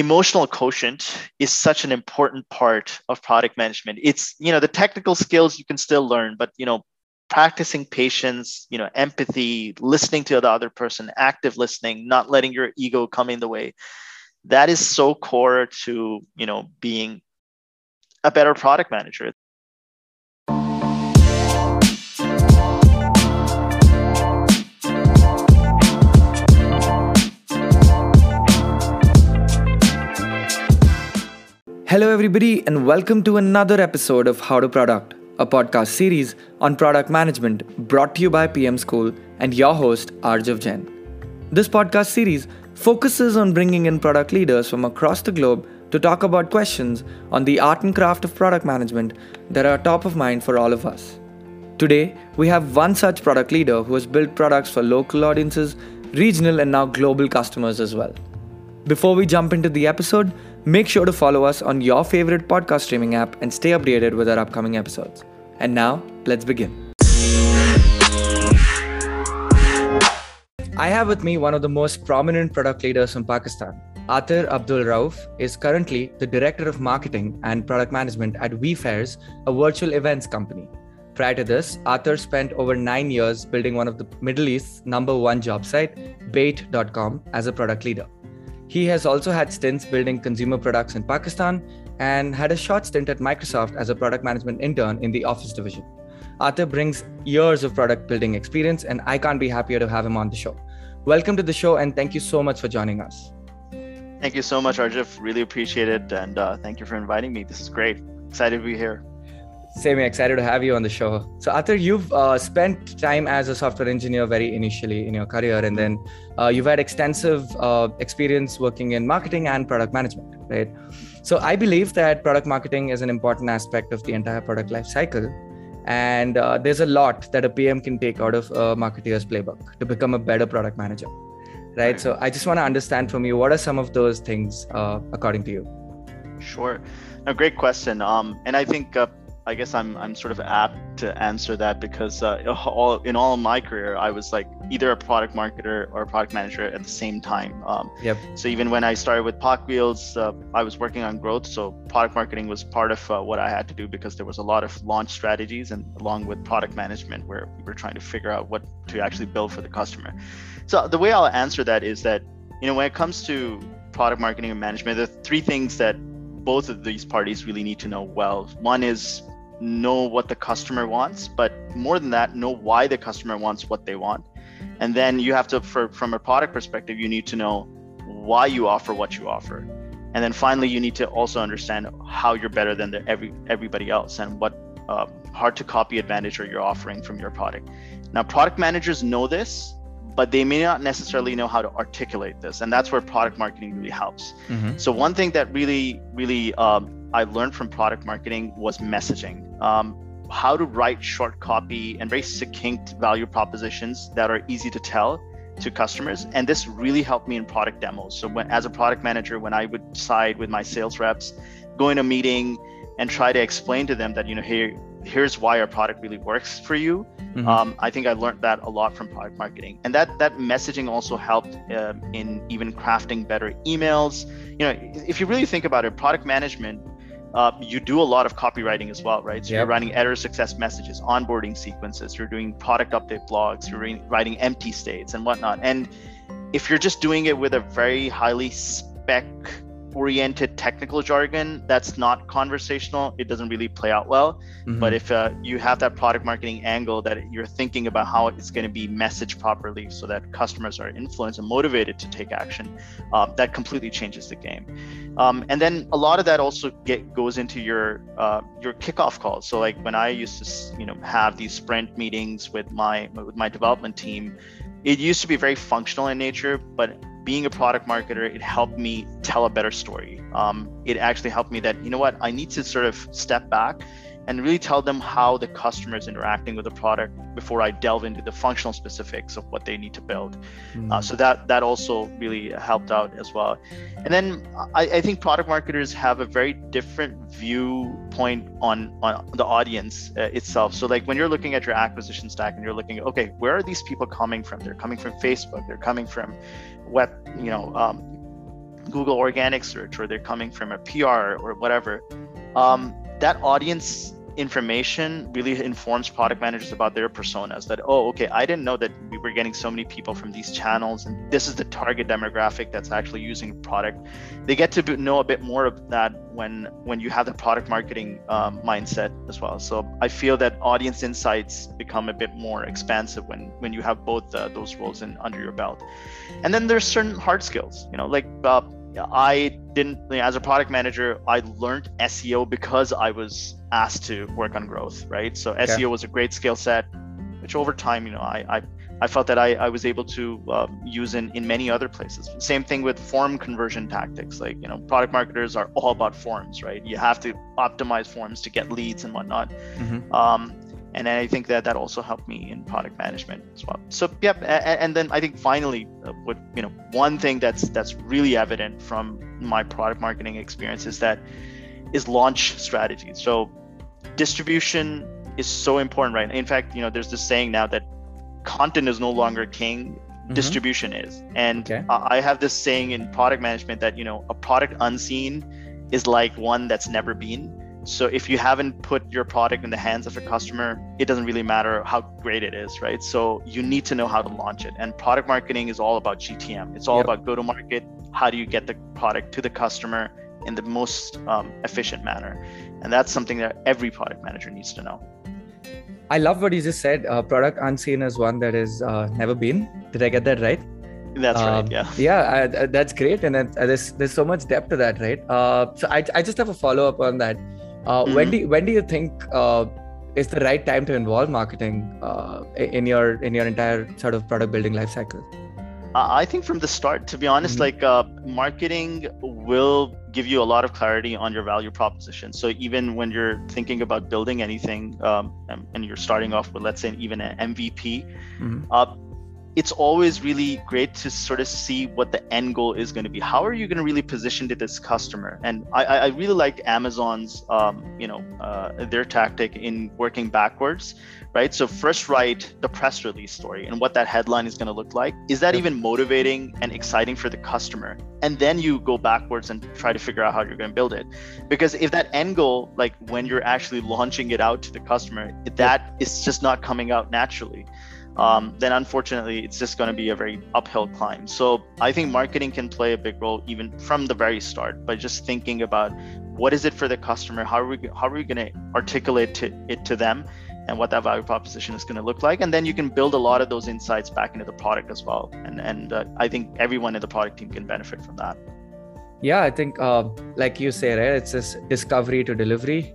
emotional quotient is such an important part of product management. It's, you know, the technical skills you can still learn, but, you know, practicing patience, you know, empathy, listening to the other person, active listening, not letting your ego come in the way. That is so core to, you know, being a better product manager. Hello everybody and welcome to another episode of How to Product, a podcast series on product management brought to you by PM School and your host Arjav Jain. This podcast series focuses on bringing in product leaders from across the globe to talk about questions on the art and craft of product management that are top of mind for all of us. Today, we have one such product leader who has built products for local audiences, regional and now global customers as well. Before we jump into the episode, make sure to follow us on your favorite podcast streaming app and stay updated with our upcoming episodes. And now, let's begin. I have with me one of the most prominent product leaders from Pakistan. Athar Abdul Rauf is currently the Director of Marketing and Product Management at WeFares, a virtual events company. Prior to this, Athar spent over 9 years building one of the Middle East's #1 job site, Bayt.com, as a product leader. He has also had stints building consumer products in Pakistan and had a short stint at Microsoft as a product management intern in the Office division. Athar brings years of product building experience, and I can't be happier to have him on the show. Welcome to the show, and thank you so much for joining us. Thank you so much, Arjav. Really appreciate it, and thank you for inviting me. This is great. Excited to be here. Same, excited to have you on the show. So Athar, you've spent time as a software engineer very initially in your career, and then you've had extensive experience working in marketing and product management, right? So I believe that product marketing is an important aspect of the entire product life cycle. And there's a lot that a PM can take out of a marketer's playbook to become a better product manager, right? So I just want to understand from you, what are some of those things according to you? Sure. No, great question. And I think... I guess I'm sort of apt to answer that because in all my career, I was like either a product marketer or a product manager at the same time. So even when I started with PakWheels, I was working on growth. So product marketing was part of what I had to do because there was a lot of launch strategies and along with product management where we were trying to figure out what to actually build for the customer. So the way I'll answer that is that, you know, when it comes to product marketing and management, there are three things that both of these parties really need to know well. One is know what the customer wants, but more than that, know why the customer wants what they want. And then you have to, from a product perspective, you need to know why you offer what you offer. And then finally, you need to also understand how you're better than everybody else and what hard to copy advantage are you offering from your product. Now, product managers know this, but they may not necessarily know how to articulate this. And that's where product marketing really helps. Mm-hmm. So one thing that really I learned from product marketing was messaging. How to write short copy and very succinct value propositions that are easy to tell to customers. And this really helped me in product demos. So when, as a product manager, when I would side with my sales reps, go in a meeting and try to explain to them that, you know, here's why our product really works for you. Mm-hmm. I think I learned that a lot from product marketing, and that messaging also helped in even crafting better emails. You know, if you really think about it, product management, you do a lot of copywriting as well, right? So You're writing error success messages, onboarding sequences, you're doing product update blogs, you're writing empty states and whatnot. And if you're just doing it with a very highly spec oriented technical jargon that's not conversational, it doesn't really play out well. Mm-hmm. But if you have that product marketing angle that you're thinking about how it's going to be messaged properly so that customers are influenced and motivated to take action, that completely changes the game. And then a lot of that also goes into your kickoff calls. So like when I used to, you know, have these sprint meetings with my development team, it used to be very functional in nature, but being a product marketer, it helped me tell a better story. It actually helped me that, you know what, I need to sort of step back and really tell them how the customer is interacting with the product before I delve into the functional specifics of what they need to build. Mm-hmm. So that also really helped out as well. And then I think product marketers have a very different viewpoint on the audience itself. So like when you're looking at your acquisition stack and you're looking, okay, where are these people coming from? They're coming from Facebook, they're coming from web, you know, Google organic search, or they're coming from a PR or whatever, that audience information really informs product managers about their personas. That, oh, okay, I didn't know that we were getting so many people from these channels, and this is the target demographic that's actually using product. They get to know a bit more of that when you have the product marketing mindset as well. So I feel that audience insights become a bit more expansive when you have both those roles under your belt. And then there's certain hard skills, you know, like as a product manager, I learned SEO because I was asked to work on growth, right? So okay. SEO was a great skill set, which over time, you know, I felt that I was able to use in many other places. Same thing with form conversion tactics. Like, you know, product marketers are all about forms, right? You have to optimize forms to get leads and whatnot. Mm-hmm. And I think that also helped me in product management as well. So, yep. And then I think finally, one thing that's really evident from my product marketing experience is launch strategy. So distribution is so important, right? In fact, you know, there's this saying now that content is no longer king, mm-hmm. distribution is. And okay. I have this saying in product management that, you know, a product unseen is like one that's never been. So if you haven't put your product in the hands of a customer, it doesn't really matter how great it is, right? So you need to know how to launch it. And product marketing is all about GTM. It's all yep. about go-to-market. How do you get the product to the customer in the most efficient manner? And that's something that every product manager needs to know. I love what you just said. Product unseen is one that is never been. Did I get that right? That's right. Yeah. Yeah, that's great. And then there's so much depth to that, right? So I just have a follow-up on that. Mm-hmm. When do you think is the right time to involve marketing in your entire sort of product building life cycle? I think from the start, to be honest, mm-hmm. like marketing will give you a lot of clarity on your value proposition. So even when you're thinking about building anything and you're starting off with, let's say, even an MVP, mm-hmm. It's always really great to sort of see what the end goal is going to be. How are you going to really position to this customer? And I really liked Amazon's, their tactic in working backwards, right? So first write the press release story and what that headline is going to look like. Is that even motivating and exciting for the customer? And then you go backwards and try to figure out how you're going to build it. Because if that end goal, like when you're actually launching it out to the customer, that is just not coming out naturally. Then unfortunately, it's just going to be a very uphill climb. So I think marketing can play a big role even from the very start by just thinking about what is it for the customer, how are we going to articulate it to them, and what that value proposition is going to look like. And then you can build a lot of those insights back into the product as well. And I think everyone in the product team can benefit from that. Yeah, I think like you say, right, it's this discovery to delivery.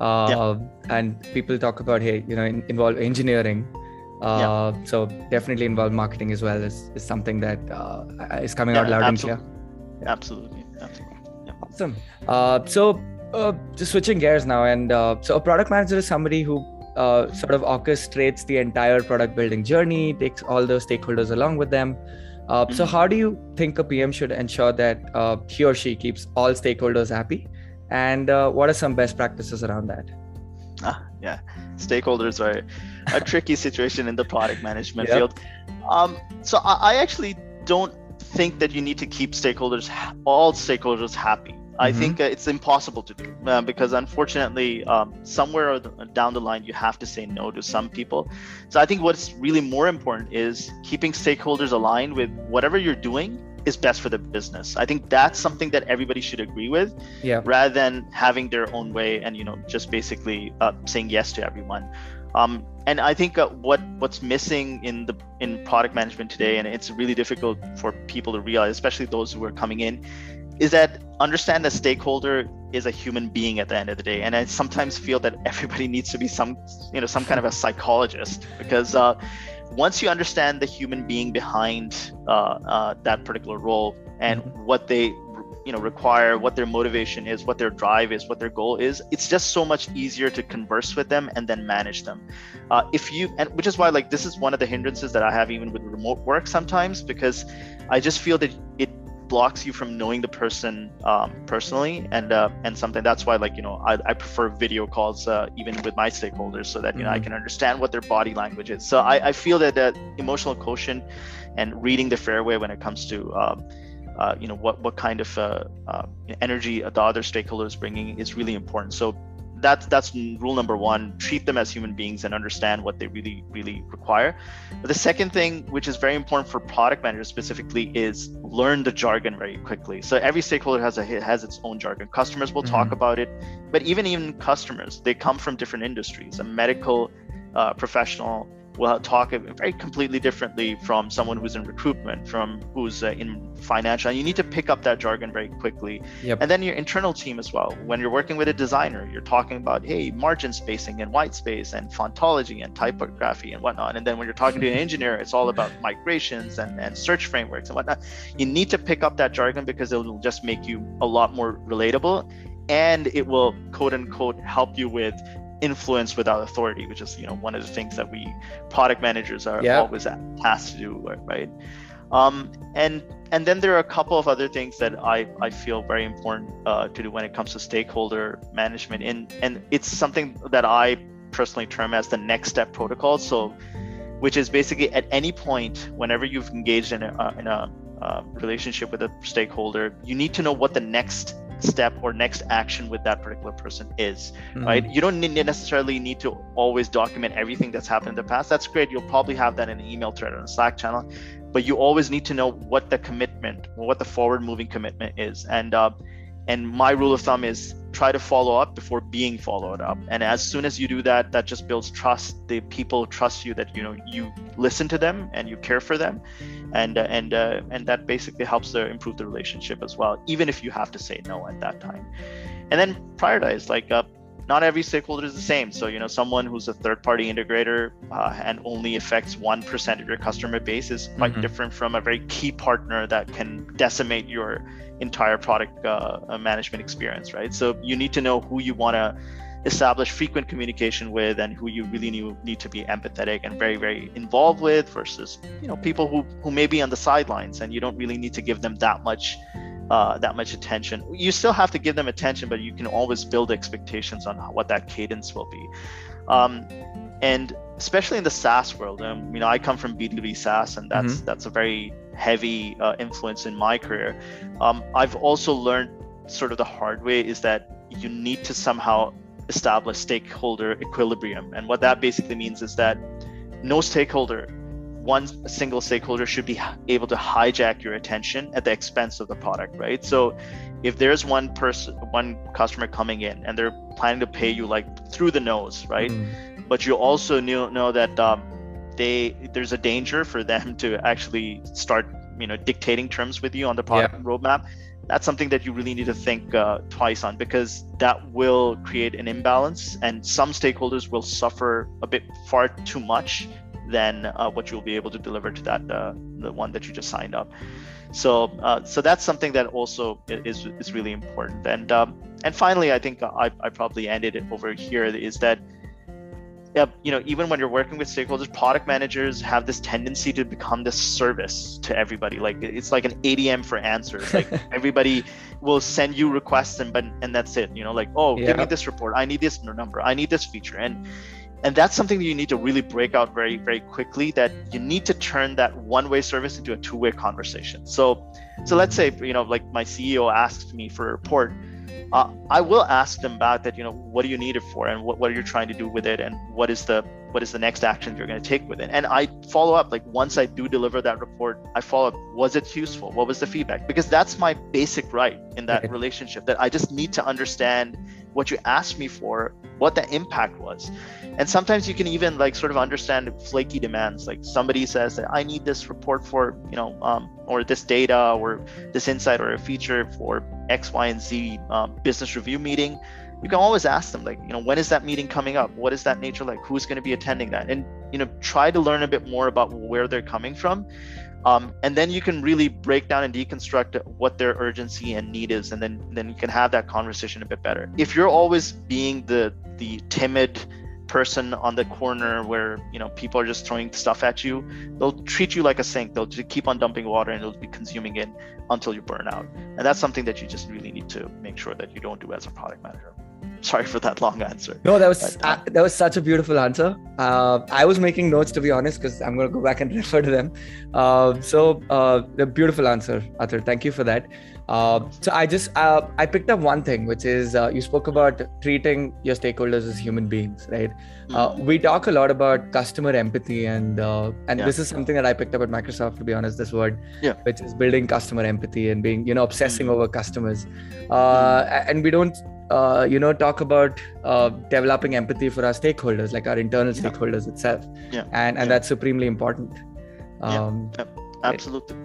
And people talk about, hey, you know, involve engineering. So definitely involved marketing as well is something that is coming out loud absolutely. And clear. Yeah. Absolutely. Yeah. Awesome. So just switching gears now, and so a product manager is somebody who sort of orchestrates the entire product building journey, takes all those stakeholders along with them. Mm-hmm. So how do you think a PM should ensure that he or she keeps all stakeholders happy, and what are some best practices around that? Yeah, stakeholders are a tricky situation in the product management field. So I actually don't think that you need to keep all stakeholders happy. Mm-hmm. I think it's impossible to do because unfortunately, somewhere down the line, you have to say no to some people. So I think what's really more important is keeping stakeholders aligned with whatever you're doing is best for the business. I think that's something that everybody should agree with, rather than having their own way and, you know, just basically saying yes to everyone. And I think what's missing in product management today, and it's really difficult for people to realize, especially those who are coming in, is that understand that stakeholder is a human being at the end of the day. And I sometimes feel that everybody needs to be some kind of a psychologist, because once you understand the human being behind that particular role and what they require, what their motivation is, what their drive is, what their goal is, it's just so much easier to converse with them and then manage them. Which is why, like, this is one of the hindrances that I have even with remote work sometimes, because I just feel that it blocks you from knowing the person personally, and something that's why, like, you know, I prefer video calls even with my stakeholders, so that you know I can understand what their body language is. So I feel that emotional quotient and reading the fairway when it comes to what kind of energy the other stakeholder is bringing is really important. So that's rule number one: treat them as human beings and understand what they really, really require. But the second thing, which is very important for product managers specifically, is learn the jargon very quickly. So every stakeholder has its own jargon. Customers will talk about it, but even customers, they come from different industries. A medical professional will talk very completely differently from someone who's in recruitment, from who's in financial. And you need to pick up that jargon very quickly. Yep. And then your internal team as well. When you're working with a designer, you're talking about, hey, margin spacing and white space and fontology and typography and whatnot. And then when you're talking to an engineer, it's all about migrations and search frameworks and whatnot. You need to pick up that jargon because it will just make you a lot more relatable, and it will, quote unquote, help you with influence without authority, which is one of the things that we product managers are always asked to do, right? And then there are a couple of other things that I feel very important to do when it comes to stakeholder management, and it's something that I personally term as the next step protocol. So, which is basically at any point whenever you've engaged in a relationship with a stakeholder, you need to know what the next step or next action with that particular person is, right? You don't necessarily need to always document everything that's happened in the past. That's great. You'll probably have that in an email thread or a Slack channel, but you always need to know what the commitment, what the forward-moving commitment is. And my rule of thumb is try to follow up before being followed up. And as soon as you do that, that just builds trust. The people trust you that you listen to them and you care for them, and that basically helps to improve the relationship as well, even if you have to say no at that time. And then prioritize. Not every stakeholder is the same. So, someone who's a third-party integrator and only affects 1% of your customer base is quite different from a very key partner that can decimate your entire product management experience, right? So you need to know who you want to establish frequent communication with and who you really need to be empathetic and very, very involved with versus, people who may be on the sidelines and you don't really need to give them that much attention. You still have to give them attention, but you can always build expectations on what that cadence will be. And especially in the SaaS world, I come from B2B SaaS, and that's a very heavy influence in my career. I've also learned sort of the hard way is that you need to somehow establish stakeholder equilibrium. And what that basically means is that one single stakeholder should be able to hijack your attention at the expense of the product, right? So if there's one customer coming in and they're planning to pay you through the nose, right? But you also know that there's a danger for them to actually start, dictating terms with you on the product roadmap. That's something that you really need to think twice on, because that will create an imbalance, and some stakeholders will suffer a bit far too much than what you'll be able to deliver to that the one that you just signed up. So that's something that also is really important. And finally, I think I probably ended it over here, is that even when you're working with stakeholders, product managers have this tendency to become this service to everybody. It's like an ADM for answers. Everybody will send you requests and that's it. Give me this report. I need this number. I need this feature. And that's something that you need to really break out very, very quickly, that you need to turn that one-way service into a two-way conversation. So let's say, my CEO asks me for a report. I will ask them back that, what do you need it for, and what are you trying to do with it, and what is the next action you're going to take with it? And I follow up, once I do deliver that report, I follow up, was it useful? What was the feedback? Because that's my basic right in that relationship, that I just need to understand what you asked me for, what the impact was. And sometimes you can even sort of understand flaky demands. Like somebody says that I need this report for, or this data or this insight or a feature for X, Y, and Z business review meeting. You can always ask them, when is that meeting coming up? What is that nature like? Who's going to be attending that? And, try to learn a bit more about where they're coming from. And then you can really break down and deconstruct what their urgency and need is. And then you can have that conversation a bit better. If you're always being the timid person on the corner where, people are just throwing stuff at you, they'll treat you like a sink. They'll just keep on dumping water and they'll be consuming it until you burn out. And that's something that you just really need to make sure that you don't do as a product manager. Sorry for that long answer. No, that was such a beautiful answer. I was making notes, to be honest, because I'm going to go back and refer to them. The beautiful answer, Athar. Thank you for that. So I picked up one thing, which is you spoke about treating your stakeholders as human beings, right? We talk a lot about customer empathy, and this is something that I picked up at Microsoft, to be honest, this word, which is building customer empathy and being, obsessing over customers. And we don't, talk about developing empathy for our stakeholders, like our internal stakeholders itself. And that's supremely important. Absolutely.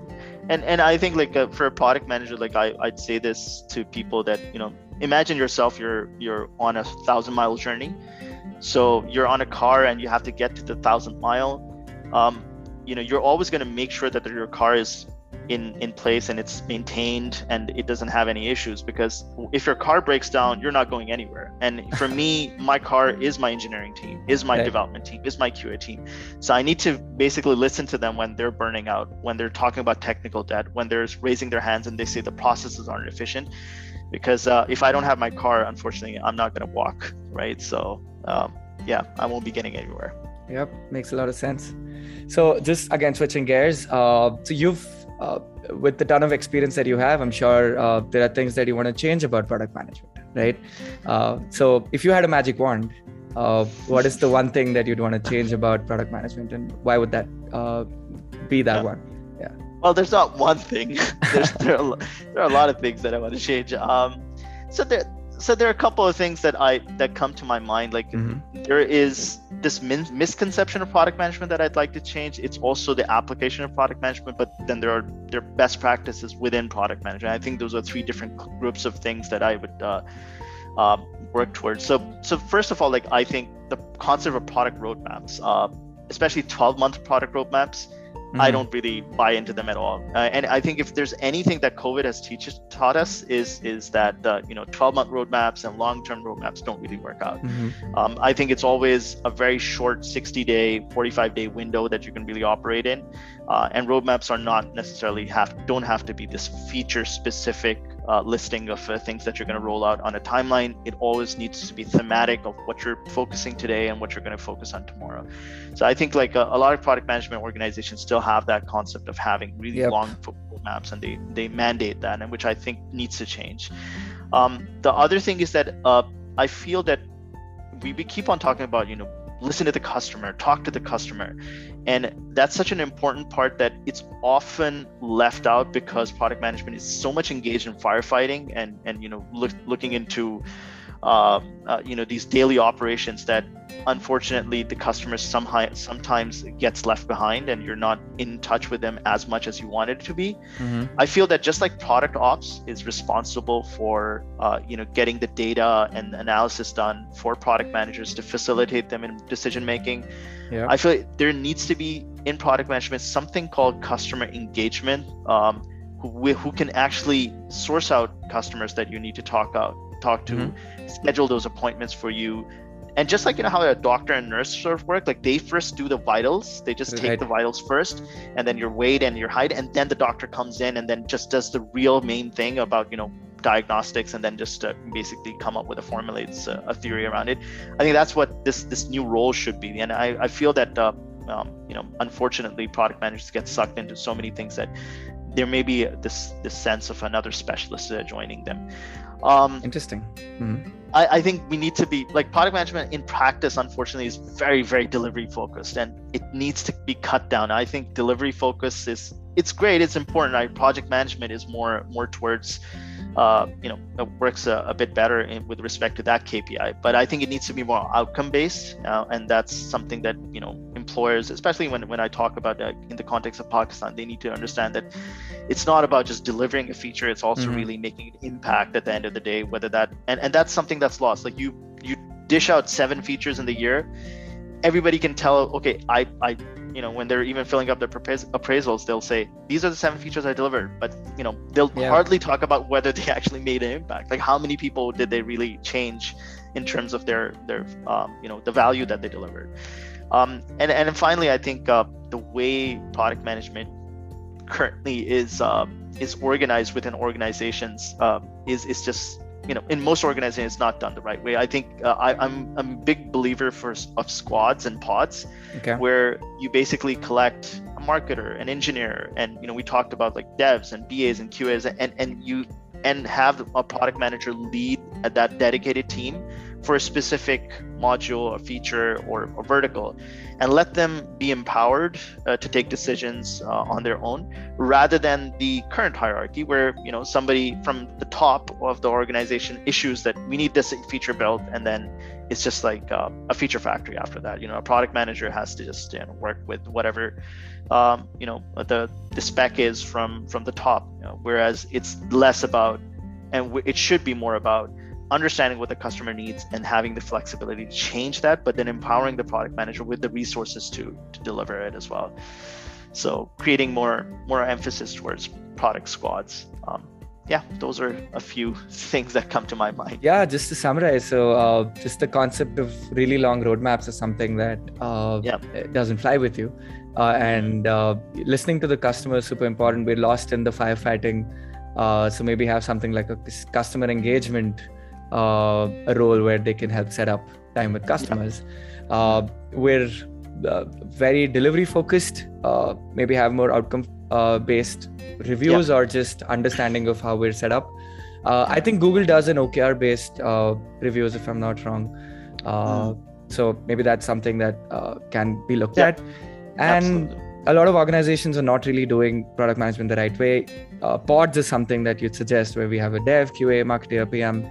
And I think for a product manager, I'd say this to people that, imagine yourself, you're on a 1,000-mile journey. So you're on a car and you have to get to the 1,000th mile. You're always going to make sure that your car is in place and it's maintained and it doesn't have any issues, because if your car breaks down, you're not going anywhere. And for me, my car is my engineering team, is my development team, is my QA team. So I need to basically listen to them when they're burning out, when they're talking about technical debt, when they're raising their hands and they say the processes aren't efficient, because if I don't have my car, unfortunately, I'm not going to walk, right? So I won't be getting anywhere. Yep. Makes a lot of sense. So just again, switching gears. So you've, with the ton of experience that you have, I'm sure there are things that you want to change about product management, right? So if you had a magic wand, what is the one thing that you'd want to change about product management, and why would that be that one? Yeah. Well, there's not one thing. There are a lot of things that I want to change. So there are a couple of things that come to my mind. There is this misconception of product management that I'd like to change. It's also the application of product management, but then there are best practices within product management. I think those are three different groups of things that I would work towards. So first of all, I think the concept of product roadmaps, especially 12-month product roadmaps, I don't really buy into them at all. And I think if there's anything that COVID has taught us is that 12-month roadmaps and long-term roadmaps don't really work out. I think it's always a very short 60-day, 45-day window that you can really operate in. And roadmaps are not necessarily don't have to be this feature-specific listing of things that you're going to roll out on a timeline. It always needs to be thematic of what you're focusing today and what you're going to focus on tomorrow. So I think a lot of product management organizations still have that concept of having really long roadmaps, and they mandate that, and which I think needs to change. The other thing is that I feel that we keep on talking about, listen to the customer, talk to the customer. And that's such an important part that it's often left out, because product management is so much engaged in firefighting and looking into these daily operations that unfortunately the customer sometimes gets left behind, and you're not in touch with them as much as you want it to be. I feel that just like product ops is responsible for getting the data and analysis done for product managers to facilitate them in decision making, I feel like there needs to be in product management something called customer engagement, who can actually source out customers that you need to talk to, schedule those appointments for you. And just like how a doctor and nurse sort of work, they first do the vitals, they just take the vitals first, and then your weight and your height, and then the doctor comes in and then just does the real main thing about diagnostics, and then just basically come up with a formula. It's a theory around it. I think that's what this new role should be, and I feel that unfortunately product managers get sucked into so many things that there may be this sense of another specialist joining them. Interesting. I think we need to be product management in practice, unfortunately, is very, very delivery focused, and it needs to be cut down. I think delivery focus it's great. It's important. Project management is more towards, it works a bit better with respect to that KPI, but I think it needs to be more outcome based. And that's something that, employers, especially when I talk about in the context of Pakistan, they need to understand that it's not about just delivering a feature. It's also really making an impact at the end of the day, whether that, and that's something that's lost. You dish out 7 features in the year, everybody can tell, okay, when they're even filling up their appraisals, they'll say, these are the 7 features I delivered, but they'll hardly talk about whether they actually made an impact. How many people did they really change in terms of their the value that they delivered? And finally, I think the way product management currently is organized within organizations is just you know, in most organizations, it's not done the right way. I think I'm a big believer of squads and pods, where you basically collect a marketer, an engineer, and, you know, we talked about like devs and BAs and QAs, and have a product manager lead at that dedicated team for a specific module, a feature, or a vertical, and let them be empowered to take decisions on their own, rather than the current hierarchy where, you know, somebody from the top of the organization issues that we need this feature built, and then it's just like a feature factory after that. You know, a product manager has to just, you know, work with whatever you know, the spec is from the top, you know, whereas it's less about, and it should be more about, understanding what the customer needs and having the flexibility to change that, but then empowering the product manager with the resources to deliver it as well. So creating more emphasis towards product squads. Yeah, those are a few things that come to my mind. Yeah, just to summarize, so just the concept of really long roadmaps is something that doesn't fly with you. And listening to the customer is super important. We're lost in the firefighting. So maybe have something like a customer engagement a role where they can help set up time with customers. Yeah. We're very delivery focused, maybe have more outcome based reviews or just understanding of how we're set up. I think Google does an OKR based reviews, if I'm not wrong. So maybe that's something that can be looked at. And absolutely. A lot of organizations are not really doing product management the right way. Pods is something that you'd suggest, where we have a dev, QA, marketer, PM,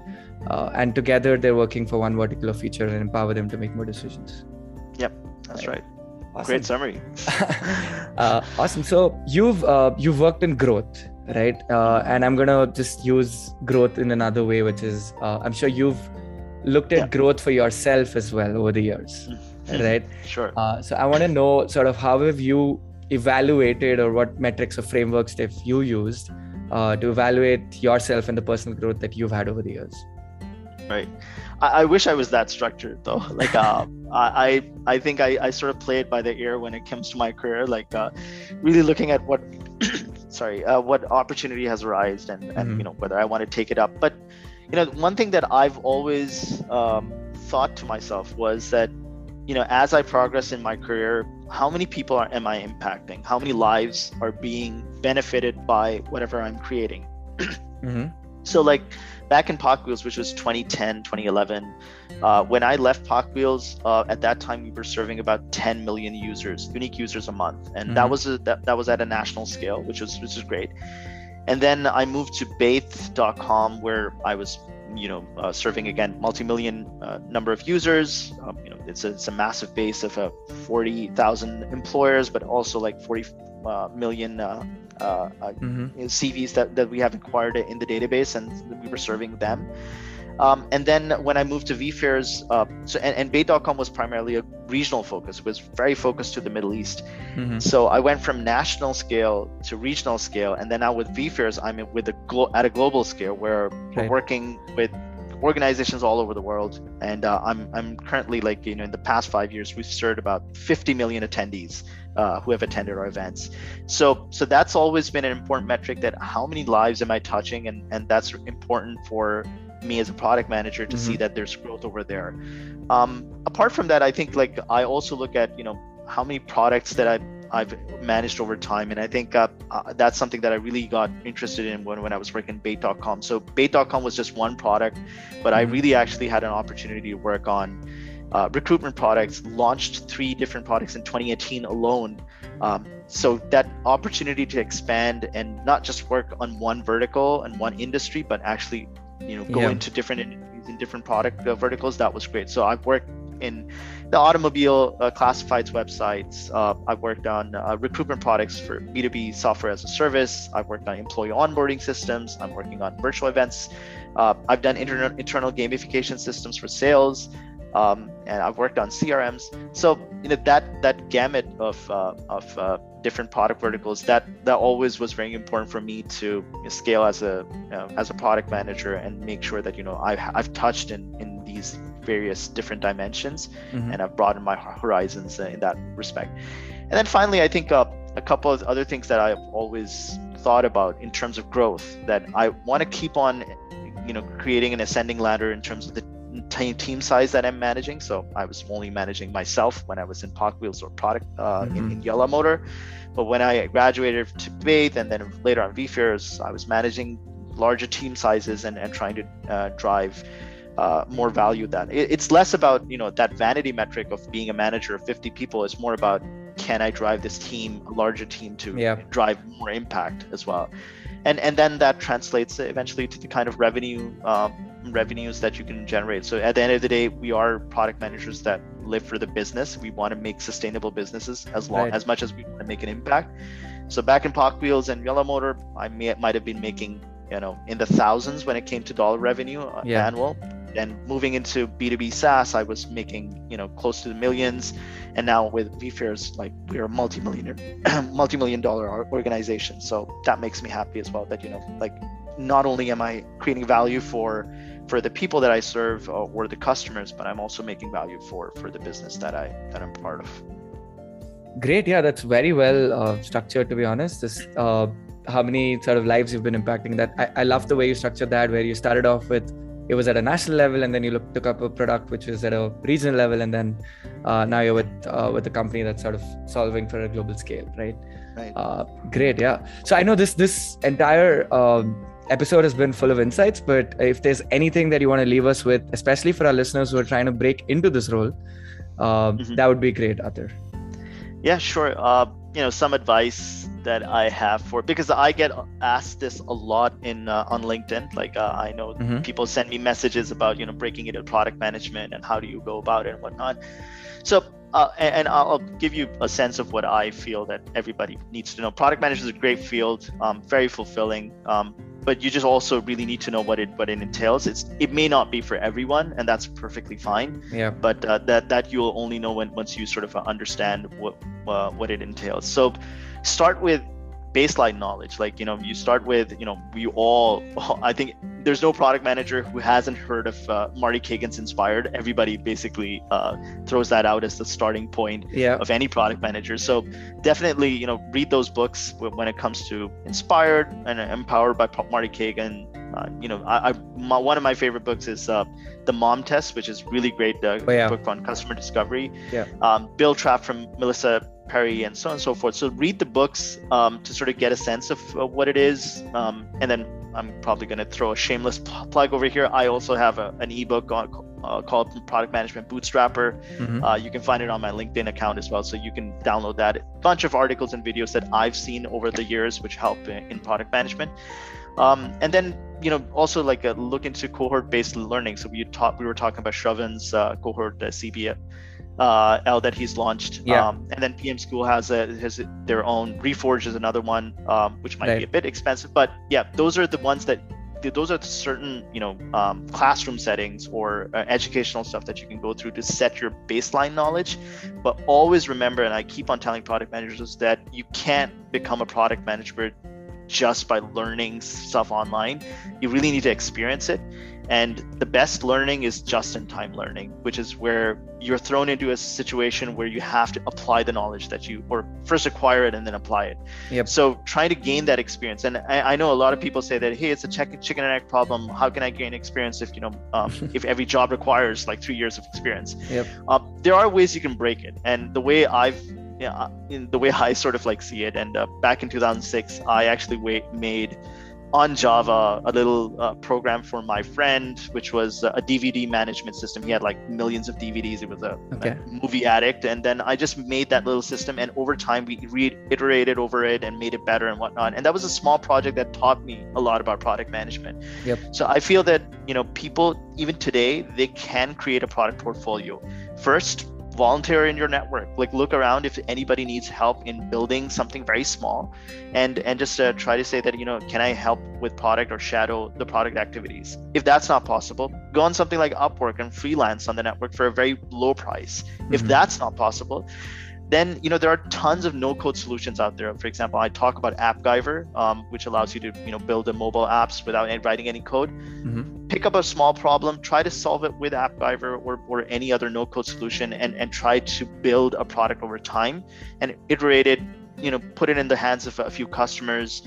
and together they're working for one particular feature and empower them to make more decisions. Yep, that's right. Awesome. Great summary. Awesome. So you've worked in growth, right? And I'm gonna just use growth in another way, which is I'm sure you've looked at growth for yourself as well over the years. Right. Sure. So I want to know sort of how have you evaluated, or what metrics or frameworks that you used to evaluate yourself and the personal growth that you've had over the years. Right. I wish I was that structured though. Like I think I sort of play it by the ear when it comes to my career, like really looking at what opportunity has arisen and you know, whether I want to take it up. But you know, one thing that I've always thought to myself was that, you know, as I progress in my career, how many people am I impacting? How many lives are being benefited by whatever I'm creating? So like back in PakWheels, which was 2010, 2011, when I left PakWheels, at that time, we were serving about 10 million users, unique users a month. And that was at a national scale, which was great. And then I moved to Bayt.com, where I was, you know, serving again multi-million number of users. You know, it's a massive base of 40,000 employers, but also like 40 million CVs that we have acquired in the database, and we were serving them. And then when I moved to WeFares, and Bayt.com was primarily a regional focus, was very focused to the Middle East. So I went from national scale to regional scale. And then now with WeFares, I'm at a global scale where we're working with organizations all over the world. And I'm currently, like, you know, in the past 5 years, we've served about 50 million attendees who have attended our events. So that's always been an important metric, that how many lives am I touching? And that's important for me as a product manager to see that there's growth over there. Apart from that, I think, like, I also look at, you know, how many products that I've managed over time. And I think that's something that I really got interested in when I was working at Bayt.com. So Bayt.com was just one product, but I really actually had an opportunity to work on recruitment products, launched 3 different products in 2018 alone. So that opportunity to expand and not just work on one vertical and one industry, but actually, you know, go into different industries and different product verticals, that was great. So I've worked in the automobile classifieds websites. I've worked on recruitment products for B2B software as a service. I've worked on employee onboarding systems. I'm working on virtual events. I've done internal gamification systems for sales. And I've worked on CRMs. So, you know, that gamut of different product verticals, that always was very important for me to scale as a product manager and make sure that, you know, I've touched in these various different dimensions and I've broadened my horizons in that respect. And then finally, I think a couple of other things that I've always thought about in terms of growth, that I want to keep on creating an ascending ladder in terms of the team size that I'm managing. So I was only managing myself when I was in PakWheels or product in Yallamotor. But when I graduated to Bayt and then later on WeFares, I was managing larger team sizes and trying to drive more value. That it's less about that vanity metric of being a manager of 50 people. It's more about, can I drive this team, a larger team, to drive more impact as well? And then that translates eventually to the kind of revenues that you can generate. So at the end of the day, we are product managers that live for the business. We want to make sustainable businesses as much as we want to make an impact. So back in PakWheels and Yallamotor, I might have been making in the thousands when it came to dollar revenue annual. Then moving into B2B SaaS, I was making close to the millions, and now with WeFares, we are a multi-million dollar organization. So that makes me happy as well. That not only am I creating value for the people that I serve or the customers, but I'm also making value for the business that I'm part of. Great, that's very well structured. To be honest, this how many sort of lives you've been impacting. That I love the way you structured that, where you started off with. It was at a national level, and then you took up a product which was at a regional level, and then now you're with a company that's sort of solving for a global scale, right? Right. Great, yeah. So I know this entire episode has been full of insights, but if there's anything that you want to leave us with, especially for our listeners who are trying to break into this role, that would be great, Athar. Yeah, sure. Some advice that I have because I get asked this a lot on LinkedIn. I know people send me messages about, breaking into product management and how do you go about it and whatnot. So, and I'll give you a sense of what I feel that everybody needs to know. Product management is a great field, very fulfilling, but you just also really need to know what it entails. It may not be for everyone, and that's perfectly fine. Yeah. But that you'll only know once you sort of understand what it entails. So start with baseline knowledge. You start with, we all, I think there's no product manager who hasn't heard of Marty Cagan's Inspired. Everybody basically throws that out as the starting point of any product manager. So definitely, read those books when it comes to Inspired and Empowered by Marty Cagan. One of my favorite books is The Mom Test, which is really great book on customer discovery. Yeah. Bill Trapp from Melissa Perry and so on and so forth. So read the books to sort of get a sense of what it is. And then I'm probably going to throw a shameless plug over here. I also have an ebook called Product Management Bootstrapper. You can find it on my LinkedIn account as well. So you can download that. A bunch of articles and videos that I've seen over the years, which help in product management. And then, also look into cohort-based learning. So we were talking about Shravan's cohort, CBL that he's launched. Yeah. And then PM School has their own. Reforge is another one, which might be a bit expensive, but those are the ones that those are certain, classroom settings or educational stuff that you can go through to set your baseline knowledge. But always remember, and I keep on telling product managers that you can't become a product manager just by learning stuff online. You really need to experience it. And the best learning is just-in-time learning, which is where you're thrown into a situation where you have to apply the knowledge that first acquire it and then apply it. Yep. So try to gain that experience. And I know a lot of people say that, hey, it's a chicken and egg problem. How can I gain experience if if every job requires 3 years of experience? Yep. There are ways you can break it. And the way I sort of see it. And back in 2006, I actually made on Java a little program for my friend, which was a DVD management system. He had millions of DVDs. It was a movie addict. And then I just made that little system, and over time we reiterated over it and made it better and whatnot. And that was a small project that taught me a lot about product management. Yep. So I feel that people even today, they can create a product portfolio. First, volunteer in your network. Look around if anybody needs help in building something very small, and just try to say that, can I help with product or shadow the product activities? If that's not possible, go on something like Upwork and freelance on the network for a very low price. If that's not possible, then there are tons of no-code solutions out there. For example, I talk about AppGyver, which allows you to build the mobile apps without writing any code. Pick up a small problem, try to solve it with AppGyver or any other no-code solution, and try to build a product over time and iterate it put it in the hands of a few customers,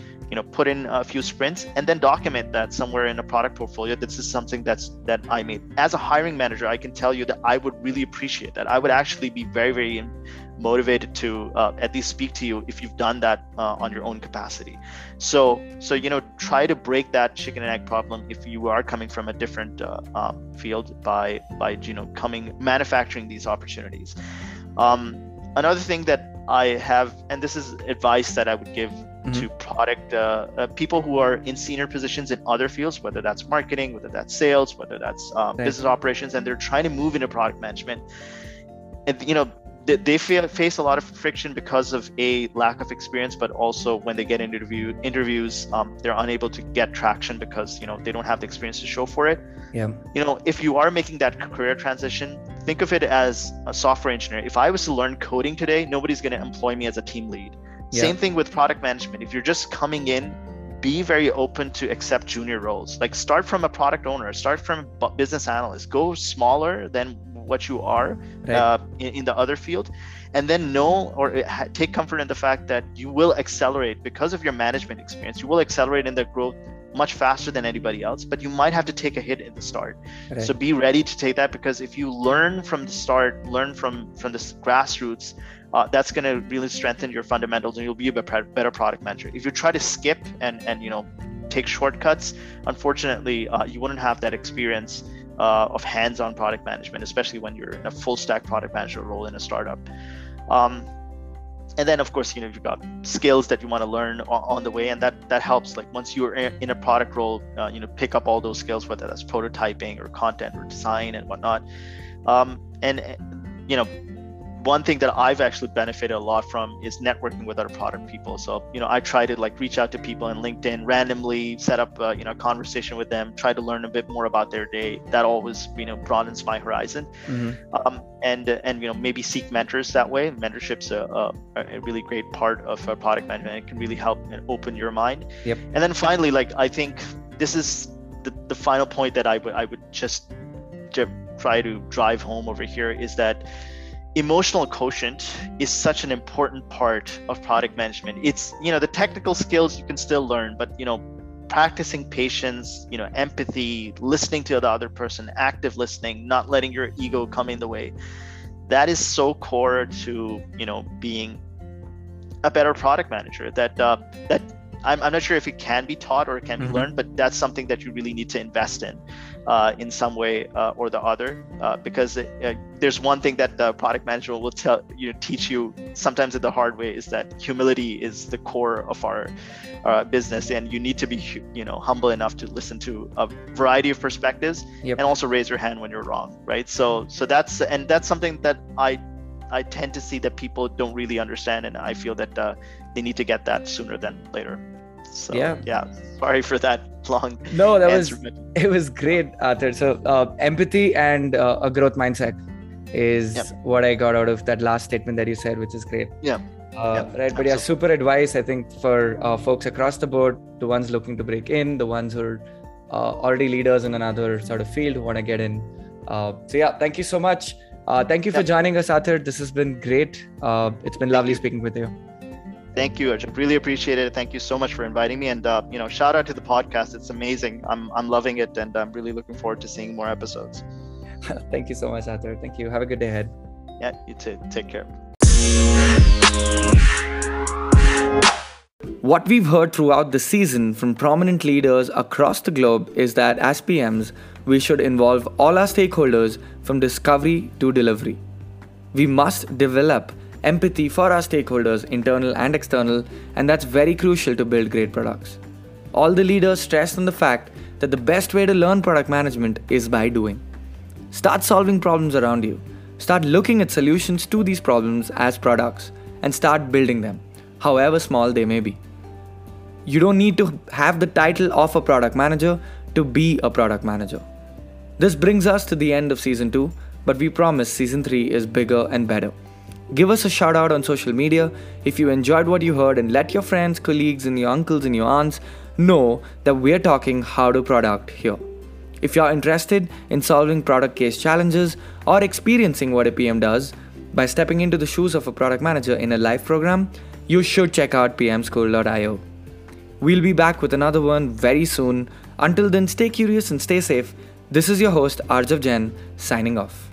put in a few sprints, and then document that somewhere in a product portfolio. This is something that I made. As a hiring manager, I can tell you that I would really appreciate that. I would actually be very, very motivated to at least speak to you if you've done that on your own capacity. So try to break that chicken and egg problem if you are coming from a different field by manufacturing these opportunities. Another thing that I have, and this is advice that I would give to product people who are in senior positions in other fields, whether that's marketing, whether that's sales, whether that's business operations, and they're trying to move into product management. And they face a lot of friction because of a lack of experience, but also when they get interviews, they're unable to get traction because they don't have the experience to show for it. Yeah. If you are making that career transition, think of it as a software engineer. If I was to learn coding today, nobody's going to employ me as a team lead. Yeah. Same thing with product management. If you're just coming in, be very open to accept junior roles. Like start from a product owner, start from a business analyst, go smaller than what you are in the other field, and then take comfort in the fact that you will accelerate because of your management experience. You will accelerate in the growth much faster than anybody else, but you might have to take a hit at the start. So be ready to take that, because if you learn from the start, learn from this grassroots, that's going to really strengthen your fundamentals, and you'll be a better product manager. If you try to skip and take shortcuts, unfortunately, you wouldn't have that experience of hands-on product management, especially when you're in a full-stack product manager role in a startup. And then, of course, you've got skills that you want to learn on the way, and that helps. Like once you're in a product role, pick up all those skills, whether that's prototyping or content or design and whatnot. One thing that I've actually benefited a lot from is networking with other product people. So, I try to reach out to people on LinkedIn randomly, set up a conversation with them, try to learn a bit more about their day. That always, broadens my horizon. And maybe seek mentors that way. Mentorship's a really great part of product management. It can really help and open your mind. Yep. And then finally, I think this is the final point that I would just try to drive home over here, is that emotional quotient is such an important part of product management. It's, the technical skills you can still learn, but, practicing patience, empathy, listening to the other person, active listening, not letting your ego come in the way. That is so core to, being a better product manager that I'm not sure if it can be taught or it can be learned, but that's something that you really need to invest in some way or the other, because there's one thing that the product manager will teach you sometimes in the hard way, is that humility is the core of our business, and you need to be humble enough to listen to a variety of perspectives, and also raise your hand when you're wrong, right? So that's something that I tend to see that people don't really understand, and I feel that they need to get that sooner than later. So sorry for that long answer. It was great, Athar. So empathy and a growth mindset is what I got out of that last statement that you said, which is great. But yeah, super advice, I think, for folks across the board, the ones looking to break in, the ones who are already leaders in another sort of field who want to get in. So yeah, thank you so much. Thank you for joining us, Athar. This has been great. It's been lovely speaking with you. Thank you, Arjav. Really appreciate it. Thank you so much for inviting me. And, shout out to the podcast. It's amazing. I'm loving it, and I'm really looking forward to seeing more episodes. Thank you so much, Athar. Thank you. Have a good day ahead. Yeah, you too. Take care. What we've heard throughout the season from prominent leaders across the globe is that as PMs, we should involve all our stakeholders from discovery to delivery. We must develop empathy for our stakeholders, internal and external, and that's very crucial to build great products. All the leaders stressed on the fact that the best way to learn product management is by doing. Start solving problems around you. Start looking at solutions to these problems as products and start building them, however small they may be. You don't need to have the title of a product manager to be a product manager. This brings us to the end of season 2, but we promise season 3 is bigger and better. Give us a shout out on social media if you enjoyed what you heard, and let your friends, colleagues, and your uncles and your aunts know that we're talking How to Product here. If you're interested in solving product case challenges or experiencing what a PM does by stepping into the shoes of a product manager in a live program, you should check out pmschool.io. We'll be back with another one very soon. Until then, stay curious and stay safe. This is your host Arjav Jain signing off.